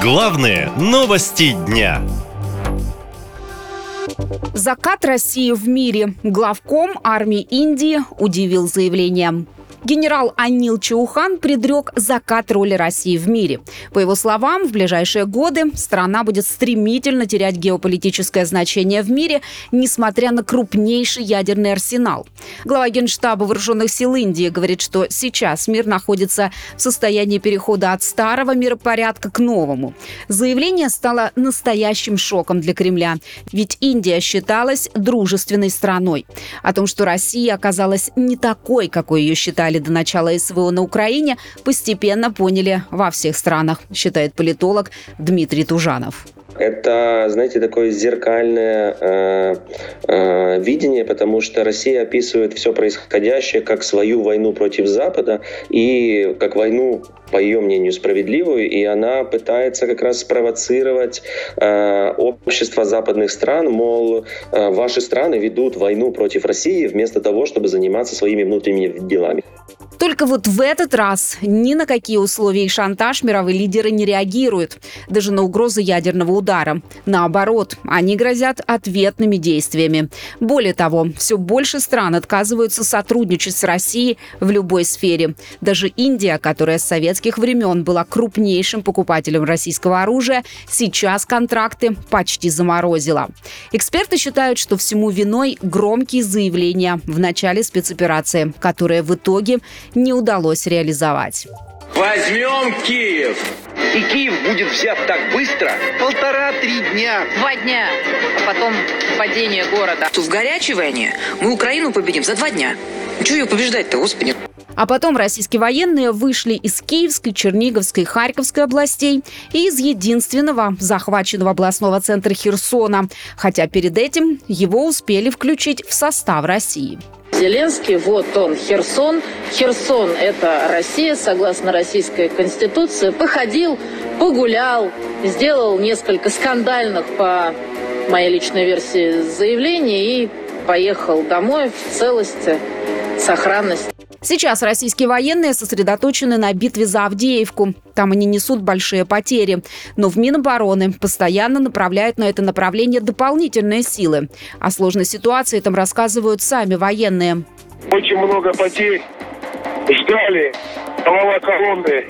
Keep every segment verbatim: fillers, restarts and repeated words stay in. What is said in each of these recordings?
Главные новости дня. Закат России в мире. Главком армии Индии удивил заявлением. Генерал Анил Чаухан предрек закат роли России в мире. По его словам, в ближайшие годы страна будет стремительно терять геополитическое значение в мире, несмотря на крупнейший ядерный арсенал. Глава Генштаба Вооруженных сил Индии говорит, что сейчас мир находится в состоянии перехода от старого миропорядка к новому. Заявление стало настоящим шоком для Кремля, ведь Индия считалась дружественной страной. О том, что Россия оказалась не такой, какой ее считали до начала СВО на Украине, постепенно поняли во всех странах, считает политолог Дмитрий Тужанов. Это, знаете, такое зеркальное э, э, видение, потому что Россия описывает все происходящее как свою войну против Запада и как войну, по ее мнению, справедливую, и она пытается как раз спровоцировать э, общество западных стран, мол, э, ваши страны ведут войну против России вместо того, чтобы заниматься своими внутренними делами. Только вот в этот раз ни на какие условия и шантаж мировые лидеры не реагируют, даже на угрозы ядерного удара. Наоборот, они грозят ответными действиями. Более того, все больше стран отказываются сотрудничать с Россией в любой сфере. Даже Индия, которая с советских времен была крупнейшим покупателем российского оружия, сейчас контракты почти заморозила. Эксперты считают, что всему виной громкие заявления в начале спецоперации, которые в итоге не удалось реализовать. Возьмем Киев! И Киев будет взят так быстро? Полтора-три дня. Два дня. А потом падение города. В горячей войне мы Украину победим за два дня. Чего ее побеждать-то, господи? А потом российские военные вышли из Киевской, Черниговской, Харьковской областей и из единственного захваченного областного центра Херсона. Хотя перед этим его успели включить в состав России. Зеленский, вот он, Херсон. Херсон – это Россия, согласно российской конституции. Походил, погулял, сделал несколько скандальных, по моей личной версии, заявлений и поехал домой в целости, сохранности. Сейчас российские военные сосредоточены на битве за Авдеевку. Там они несут большие потери. Но в Минобороны постоянно направляют на это направление дополнительные силы. О сложной ситуации там рассказывают сами военные. Очень много потерь. Ждали. Голова колонны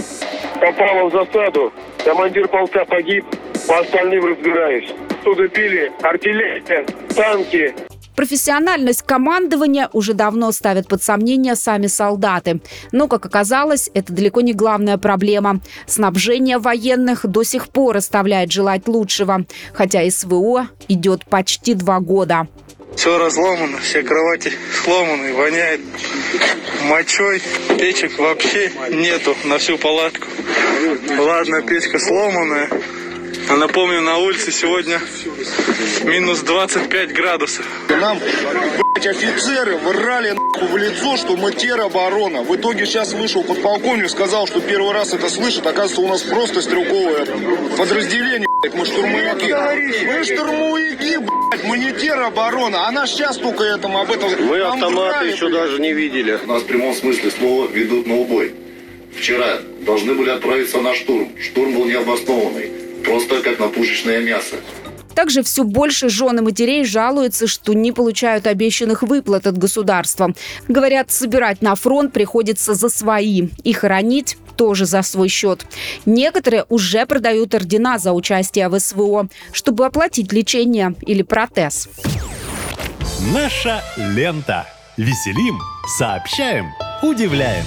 попала в засаду. Командир полка погиб. По остальным разбираюсь. Тут били артиллерия, танки. Профессиональность командования уже давно ставят под сомнение сами солдаты. Но, как оказалось, это далеко не главная проблема. Снабжение военных до сих пор оставляет желать лучшего. Хотя СВО идет почти два года. Все разломано, все кровати сломаны, воняет мочой. Печек вообще нету на всю палатку. Ладно, печка сломанная. А напомню, на улице сегодня минус двадцать пять градусов. Нам, блядь, офицеры врали нахуй в лицо, что мы тероборона. В итоге сейчас вышел подполковник, сказал, что первый раз это слышит. Оказывается, у нас просто стрелковое подразделение, блядь, мы штурмовики. Мы штурмовики, блядь, мы не тероборона. А нас сейчас только этом, об этом... Вы нам автоматы врали, еще блядь. Даже не видели. Нас в прямом смысле слова ведут на убой. Вчера должны были отправиться на штурм. Штурм был необоснованный. Просто как на пушечное мясо. Также все больше жен и матерей жалуются, что не получают обещанных выплат от государства. Говорят, собирать на фронт приходится за свои и хоронить тоже за свой счет. Некоторые уже продают ордена за участие в СВО, чтобы оплатить лечение или протез. Наша лента. Веселим, сообщаем, удивляем.